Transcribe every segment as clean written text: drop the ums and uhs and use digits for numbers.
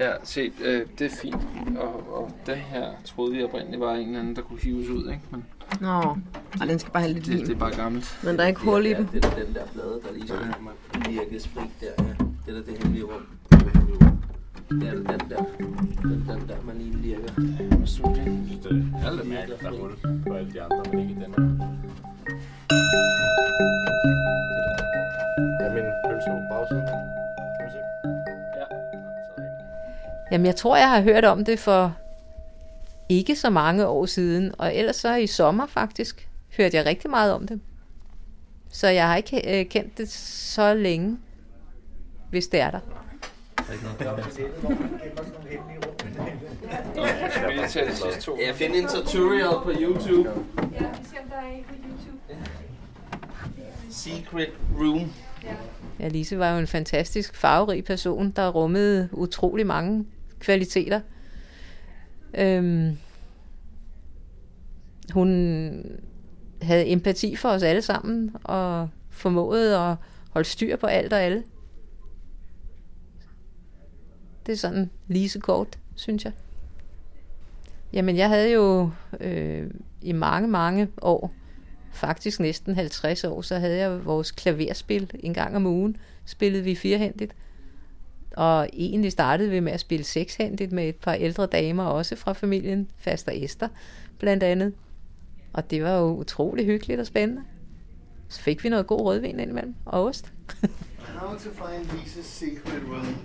Ja, se, det er fint. Og det her troede vi oprindeligt var en eller anden, der kunne hives ud, ikke? Men nå, og den skal bare have lidt vin. Det er bare gammelt. Men der er ikke hul i den. Det er den der blade, der lige så virkes fri der, ja. Det er det hemmelige rum. Det er den der, man lige virker. Jeg synes, det er alt mærkeligt, der er hul på alle de andre, men ikke den her. Ja, min pølse på bagsiden. Jamen, jeg tror, jeg har hørt om det for ikke så mange år siden, og ellers så i sommer faktisk hørte jeg rigtig meget om det. Så jeg har ikke kendt det så længe, hvis det er der. Jeg finder en tutorial på YouTube. Ja, vi ser, der er på YouTube. Secret Room. Ja, Lise var jo en fantastisk farverig person, der rummede utrolig mange kvaliteter. Hun havde empati for os alle sammen, og formåede at holde styr på alt og alle. Det er sådan Lise kort, synes jeg. Jamen, jeg havde jo i mange år, faktisk næsten 50 år, så havde jeg vores klaverspil en gang om ugen. Spillede vi firehændigt. Og egentlig startede vi med at spille sekshændigt med et par ældre damer, også fra familien, faster Esther blandt andet. Og det var jo utrolig hyggeligt og spændende. Så fik vi noget god rødvin indimellem, og ost. How to find Lise's secret room.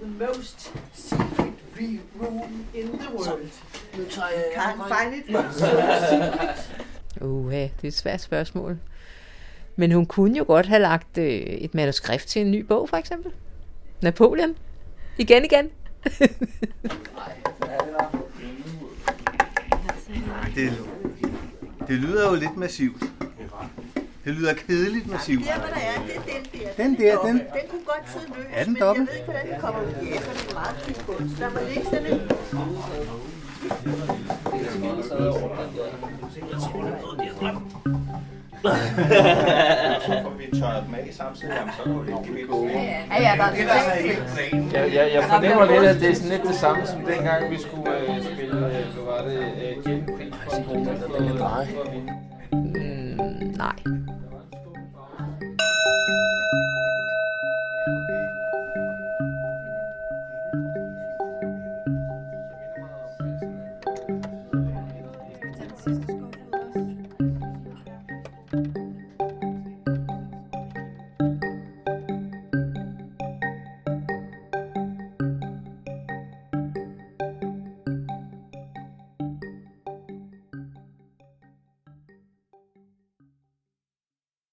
The most secret room in the world. Nu tager jeg can't find it. Det er et svært spørgsmål. Men hun kunne jo godt have lagt et manuskript til en ny bog, for eksempel. Napoleon. Igen. Det lyder jo lidt massivt. Det lyder kedeligt massivt. Ja, der er. Den der. Den kunne godt sidde løs, ja, men jeg ved ikke, hvordan den kommer ud. Ja, for det er meget tyk kunst. Der må ligge sådan en. Så får vi tørret dem af i samtidig. Så går det ikke helt gode. Jeg fornemmer lidt, at det er sådan lidt det samme, som dengang vi skulle spille. Hvad var det? Genpris for en nej.